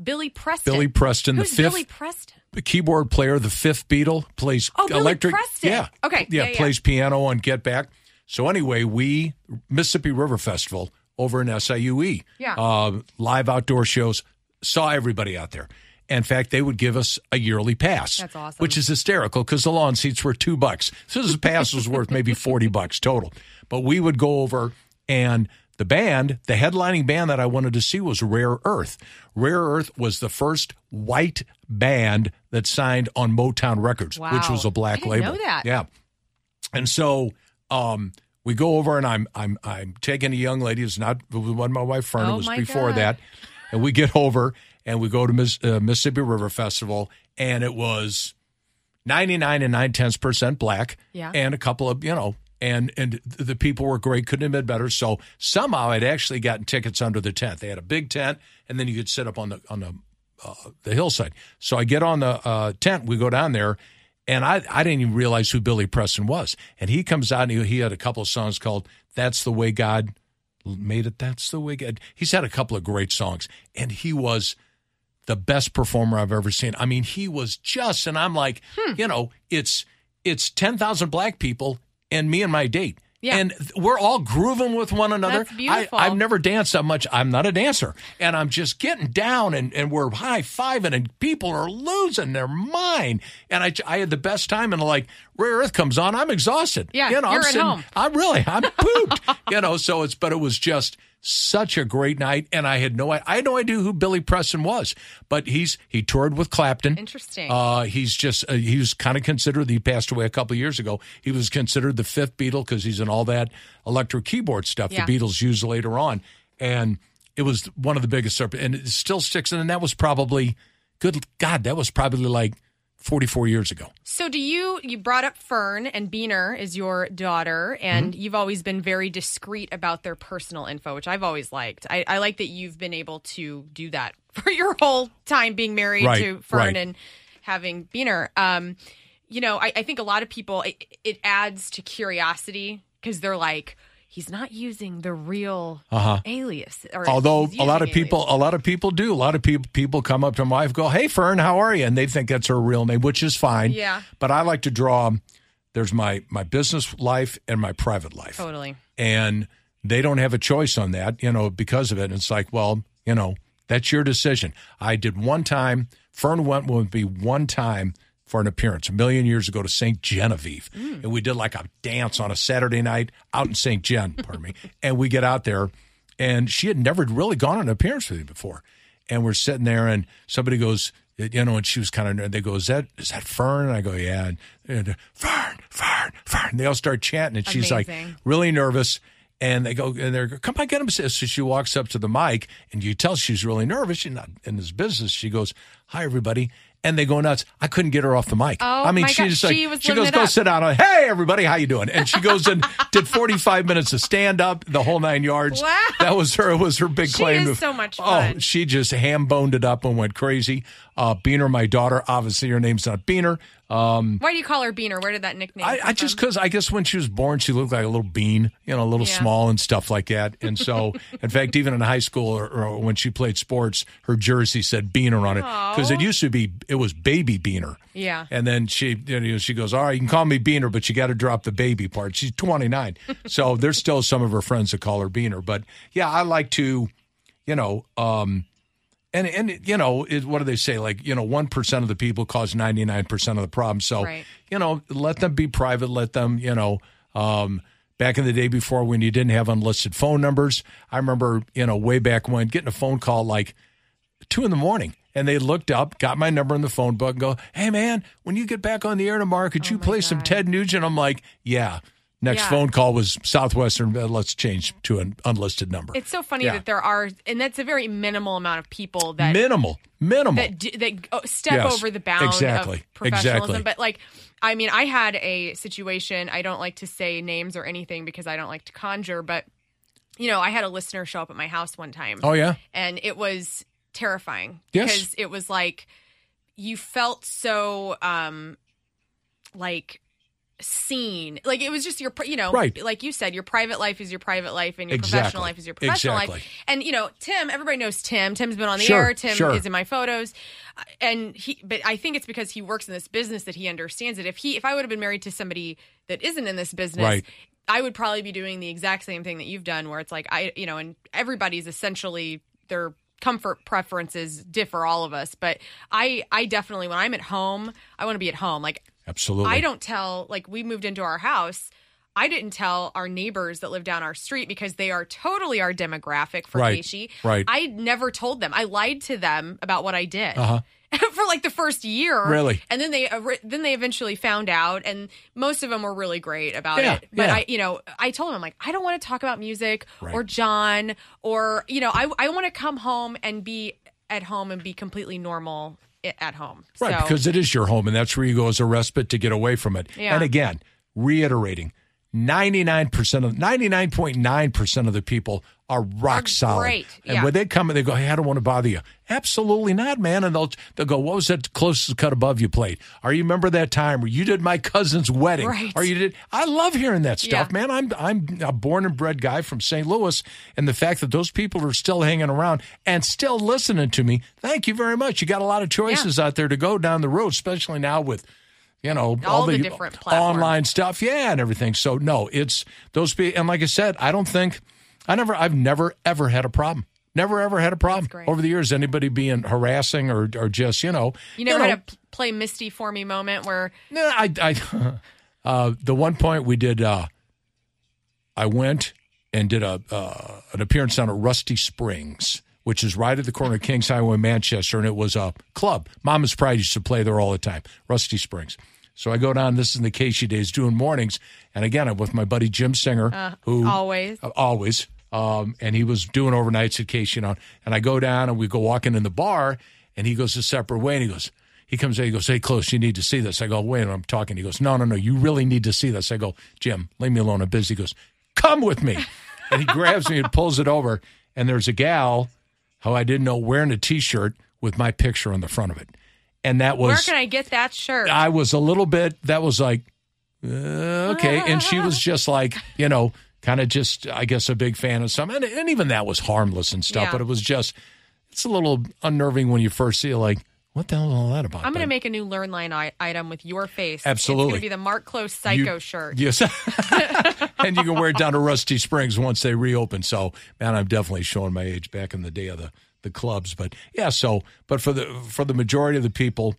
Billy Preston. Billy Preston. Who's the fifth, Billy Preston? The keyboard player, the fifth Beatle, plays oh, electric. Billy Preston. Yeah. Okay. Yeah, yeah, yeah, plays piano on Get Back. So anyway, we, Mississippi River Festival over in S I U E, yeah. uh, live outdoor shows, saw everybody out there. In fact, they would give us a yearly pass. That's awesome. Which is hysterical because the lawn seats were two bucks. So this pass was worth maybe forty bucks total. But we would go over and... The band, the headlining band that I wanted to see was Rare Earth. Rare Earth was the first white band that signed on Motown Records, wow. which was a black label. I didn't know that. Yeah. And so um, we go over and I'm I'm I'm taking a young lady. It's not when my wife Fern. Oh, it was before God. That. And we get over and we go to Miss, uh, Mississippi River Festival, and it was ninety-nine and nine tenths percent black, yeah. and a couple of you know. And and the people were great, couldn't have been better. So somehow I'd actually gotten tickets under the tent. They had a big tent, and then you could sit up on the on the uh, the hillside. So I get on the uh, tent, we go down there, and I, I didn't even realize who Billy Preston was. And he comes out, and he, he had a couple of songs called That's the Way God Made It, That's the Way God. He's had a couple of great songs, and he was the best performer I've ever seen. I mean, he was just, and I'm like, hmm. you know, it's it's ten thousand black people, and me and my date. Yeah. And we're all grooving with one another. That's beautiful. I, I've never danced that much. I'm not a dancer. And I'm just getting down, and, and we're high-fiving, and people are losing their mind. And I, I had the best time, and like, Rare Earth comes on. I'm exhausted. Yeah, you know, you're I'm at sitting, home. I'm really, I'm pooped. you know, so it's, but it was just such a great night, and I had no, I had no idea who Billy Preston was. But he's he toured with Clapton. Interesting. Uh, he's just uh, he was kind of considered. He passed away a couple of years ago. He was considered the fifth Beatle because he's in all that electric keyboard stuff yeah. the Beatles used later on, and it was one of the biggest. And it still sticks. And that was probably good. God, that was probably like forty-four years ago. So do you, you brought up Fern, and Beaner is your daughter, and mm-hmm. you've always been very discreet about their personal info, which I've always liked. I, I like that you've been able to do that for your whole time being married right, to Fern right. and having Beaner. Um, you know, I, I think a lot of people, it, it adds to curiosity because they're like, he's not using the real uh-huh. alias. Or although a lot of alias. people, a lot of people do. A lot of people, people come up to my wife, go, "Hey, Fern, how are you?" And they think that's her real name, which is fine. Yeah. But I like to draw. There's my my business life and my private life. Totally. And they don't have a choice on that, you know, because of it. And it's like, well, you know, that's your decision. I did one time. Fern went with me one time for an appearance a million years ago to Saint Genevieve. Mm. And we did like a dance on a Saturday night out in Saint Gen, pardon me. And we get out there, and she had never really gone on an appearance with me before. And we're sitting there, and somebody goes, you know, and she was kind of, they go, is that, is that Fern? And I go, yeah. And, and Fern, Fern, Fern. And they all start chanting. And she's Amazing. like really nervous. And they go, and they're, come on, get him, sis. So she walks up to the mic, and you tell she's really nervous. She's not in this business. She goes, hi, everybody. And they go nuts. I couldn't get her off the mic. Oh, I mean, my she God. just like, she, was she goes, go up. sit down. Like, hey, everybody, how you doing? And she goes and did forty-five minutes of stand up, the whole nine yards. Wow. That was her, was her big she claim. She is so much fun. Oh, she just ham boned it up and went crazy. Uh, Beaner, my daughter, obviously her name's not Beaner. Um, Why do you call her Beaner? Where did that nickname I, come I just, because I guess when she was born, she looked like a little bean, you know, a little yeah. small and stuff like that. And so, in fact, even in high school or, or when she played sports, her jersey said Beaner on it. Because it used to be, it was Baby Beaner. Yeah. And then she, you know, she goes, all right, you can call me Beaner, but you got to drop the baby part. She's twenty-nine. So there's still some of her friends that call her Beaner. But yeah, I like to, you know, um, and, and you know, it, what do they say? Like, you know, one percent of the people cause ninety-nine percent of the problem. So, right. you know, let them be private. Let them, you know, um, back in the day before when you didn't have unlisted phone numbers, I remember, you know, way back when getting a phone call like two in the morning. And they looked up, got my number in the phone book, and go, hey, man, when you get back on the air tomorrow, could oh you play God. some Ted Nugent? I'm like, yeah. Next yeah. phone call was Southwestern. Uh, let's change to an unlisted number. It's so funny yeah. that there are, and that's a very minimal amount of people that minimal, minimal that, do, that step yes. over the bound exactly. of professionalism. Exactly. But like, I mean, I had a situation. I don't like to say names or anything because I don't like to conjure. But you know, I had a listener show up at my house one time. Oh yeah, and it was terrifying yes. because it was like you felt so um, like. seen. Like it was just your, you know, right. like you said, your private life is your private life and your exactly. professional life is your professional exactly. life. And, you know, Tim, everybody knows Tim. Tim's been on the sure, air. Tim sure. is in my photos. And he, but I think it's because he works in this business that he understands it. If he, if I would have been married to somebody that isn't in this business, right. I would probably be doing the exact same thing that you've done where it's like, I, you know, and everybody's essentially their comfort preferences differ, all of us. But I, I definitely, when I'm at home, I want to be at home. Like, absolutely. I don't tell, like, we moved into our house. I didn't tell our neighbors that live down our street because they are totally our demographic for right, K S H E. Right. I never told them. I lied to them about what I did uh-huh. for like the first year. Really? And then they then they eventually found out, and most of them were really great about yeah, it. But yeah. I, you know, I told them, I'm like, I don't want to talk about music right. or John or, you know, I I want to come home and be at home and be completely normal at home. Right, so. Because it is your home, and that's where you go as a respite to get away from it. Yeah. And again, reiterating, ninety-nine percent of ninety-nine point nine percent of the people are rock are solid. Great. And yeah. when they come and they go, hey, I don't want to bother you. Absolutely not, man. And they'll they'll go, what was that closest cut above you played? Or you remember that time where you did my cousin's wedding? Right. Or you did. I love hearing that stuff, yeah. man. I'm I'm a born and bred guy from Saint Louis, and the fact that those people are still hanging around and still listening to me, thank you very much. You got a lot of choices yeah. out there to go down the road, especially now with You know, all, all the, the different online stuff. Yeah, and everything. So, no, it's those people. And like I said, I don't think I never I've never, ever had a problem. Never, ever had a problem over the years. Anybody being harassing or, or just, you know. You never you know, had a play Misty for me moment where. No, I, I uh, the one point we did, uh, I went and did a uh, an appearance down at Rusty Springs, which is right at the corner of Kings Highway, Manchester, and it was a club. Mama's Pride used to play there all the time, Rusty Springs. So I go down, this is in the K S H E days, doing mornings, and again, I'm with my buddy Jim Singer, uh, who always, uh, always, um, and he was doing overnights at K S H E, you know, and I go down, and we go walking in the bar, and he goes a separate way, and he goes, he comes in, he goes, hey, Klose, you need to see this. I go, wait, I'm talking. He goes, no, no, no, you really need to see this. I go, Jim, leave me alone, I'm busy. He goes, come with me. And he grabs me and pulls it over, and there's a gal how I didn't know wearing a T-shirt with my picture on the front of it. And that was... Where can I get that shirt? I was a little bit... That was like, uh, okay. And she was just like, you know, kind of just, I guess, a big fan of something. And, and even that was harmless and stuff. Yeah. But it was just... It's a little unnerving when you first see it, like, what the hell is all that about? I'm going to make a new Learn Line I- item with your face. Absolutely. It's going to be the Mark Klose Psycho you, shirt. Yes. And you can wear it down to Rusty Springs once they reopen. So, man, I'm definitely showing my age back in the day of the, the clubs. But, yeah, so, but for the for the majority of the people,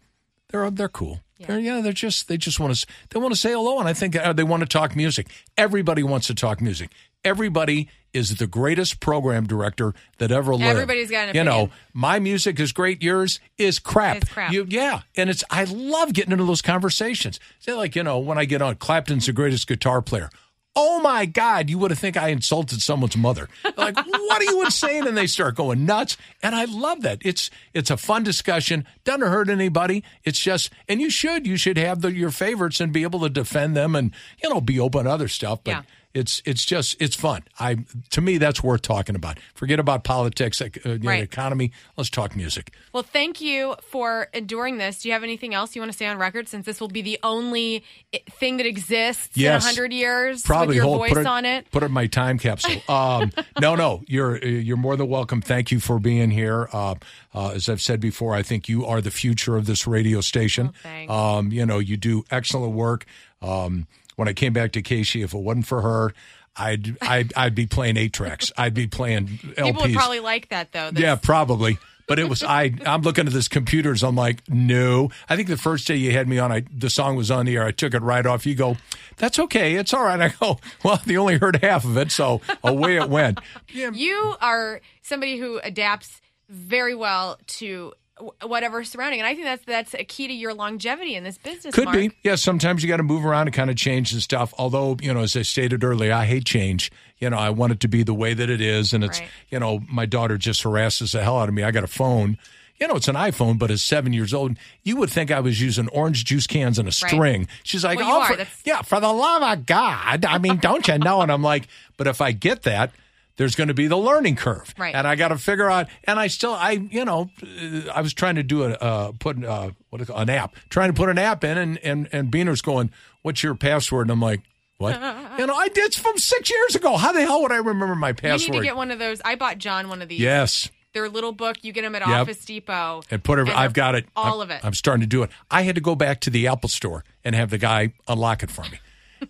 they're they're cool. Yeah, they're, yeah, they're just, they just want to, they want to say hello. And I think uh, they want to talk music. Everybody wants to talk music. Everybody is the greatest program director that ever lived. Everybody's got an opinion. You know, my music is great, yours is crap. It's crap. You, yeah, and it's I love getting into those conversations. Say, like, you know, when I get on, Clapton's the greatest guitar player. Oh, my God, you would have think I insulted someone's mother. Like, what are you insane? And they start going nuts. And I love that. It's it's a fun discussion. Doesn't hurt anybody. It's just, and you should. You should have the, your favorites and be able to defend them and, you know, be open to other stuff. But yeah. It's it's just, it's fun. I To me, that's worth talking about. Forget about politics, uh, you know, right. economy. Let's talk music. Well, thank you for enduring this. Do you have anything else you want to say on record, since this will be the only thing that exists yes. in one hundred years Probably with your hold, voice it, on it? Put it in my time capsule. Um, no, no, you're you're more than welcome. Thank you for being here. Uh, uh, as I've said before, I think you are the future of this radio station. Oh, thanks. Um, you know, you do excellent work. Um When I came back to K S H E, if it wasn't for her, I'd I'd, I'd be playing eight tracks. I'd be playing L Ps. People would probably like that, though. That's... Yeah, probably. But it was I. I'm looking at this computer. I'm like, no. I think the first day you had me on, I the song was on the air. I took it right off. You go, that's okay. It's all right. I go, well, they only heard half of it, so away it went. Yeah. You are somebody who adapts very well to whatever surrounding, and I think that's that's a key to your longevity in this business. Could Mark. be, yeah. Sometimes you got to move around and kind of change and stuff. Although, you know, as I stated earlier, I hate change. You know, I want it to be the way that it is, and it's right. you know, my daughter just harasses the hell out of me. I got a phone. You know, it's an iPhone, but it's seven years old. You would think I was using orange juice cans and a string. Right. She's like, well, "Oh, for, yeah, for the love of God!" I mean, don't you know? And I'm like, but if I get that, there's going to be the learning curve, right. and I got to figure out. And I still, I you know, I was trying to do a uh, put uh, what is it, an app, trying to put an app in, and and and Beaner's going, "What's your password?" And I'm like, "What?" you know, I did from six years ago. How the hell would I remember my password? You need to get one of those. I bought John one of these. Yes. Their little book, you get them at yep. Office Depot. And put every, and I've got it. All I'm, of it. I'm starting to do it. I had to go back to the Apple store and have the guy unlock it for me.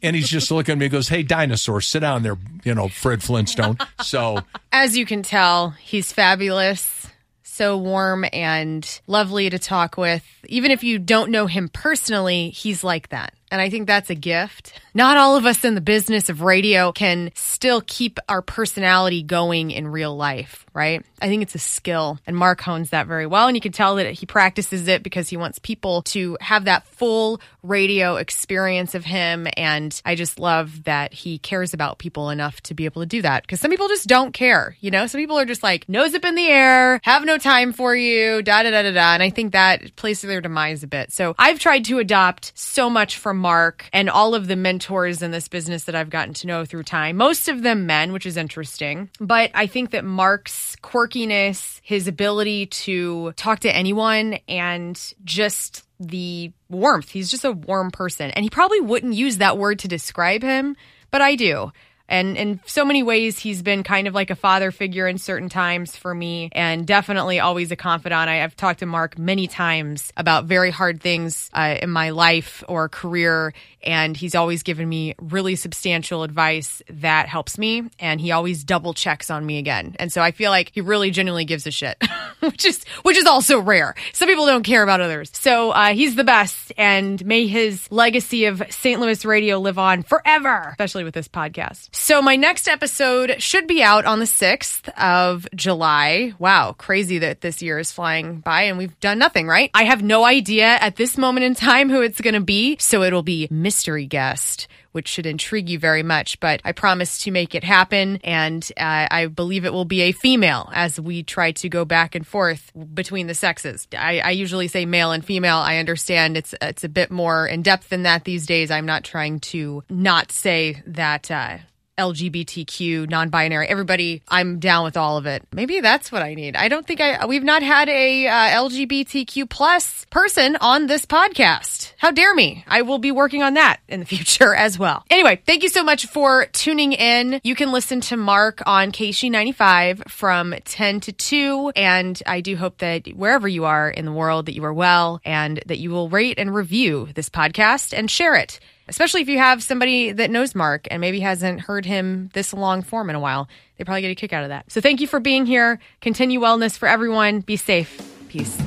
And he's just looking at me and goes, "Hey, dinosaur, sit down there, you know, Fred Flintstone." So, as you can tell, he's fabulous, so warm and lovely to talk with. Even if you don't know him personally, he's like that. And I think that's a gift. Not all of us in the business of radio can still keep our personality going in real life, right? I think it's a skill. And Mark hones that very well. And you can tell that he practices it because he wants people to have that full radio experience of him. And I just love that he cares about people enough to be able to do that. Because some people just don't care, you know? Some people are just like, nose up in the air, have no time for you, da-da-da-da-da. And I think that plays to their demise a bit. So I've tried to adopt so much from Mark and all of the mentors in this business that I've gotten to know through time, most of them men, which is interesting. But I think that Mark's quirkiness, his ability to talk to anyone, and just the warmth. He's just a warm person. And he probably wouldn't use that word to describe him, but I do. And in so many ways, he's been kind of like a father figure in certain times for me, and definitely always a confidant. I, I've talked to Mark many times about very hard things uh, in my life or career, and he's always given me really substantial advice that helps me, and he always double checks on me again. And so I feel like he really genuinely gives a shit, which is which is also rare. Some people don't care about others. So uh, he's the best, and may his legacy of Saint Louis radio live on forever, especially with this podcast. So my next episode should be out on the sixth of July. Wow, crazy that this year is flying by and we've done nothing, right? I have no idea at this moment in time who it's going to be, so it'll be mystery guest, which should intrigue you very much. But I promise to make it happen, and uh, I believe it will be a female as we try to go back and forth between the sexes. I, I usually say male and female. I understand it's it's a bit more in-depth than that these days. I'm not trying to not say that... Uh, L G B T Q, non-binary, everybody, I'm down with all of it. Maybe that's what I need. I don't think I, we've not had a uh, L G B T Q plus person on this podcast. How dare me? I will be working on that in the future as well. Anyway, thank you so much for tuning in. You can listen to Mark on K S H E ninety-five from ten to two. And I do hope that wherever you are in the world, that you are well, and that you will rate and review this podcast and share it. Especially if you have somebody that knows Mark and maybe hasn't heard him this long form in a while. They probably get a kick out of that. So thank you for being here. Continue wellness for everyone. Be safe. Peace.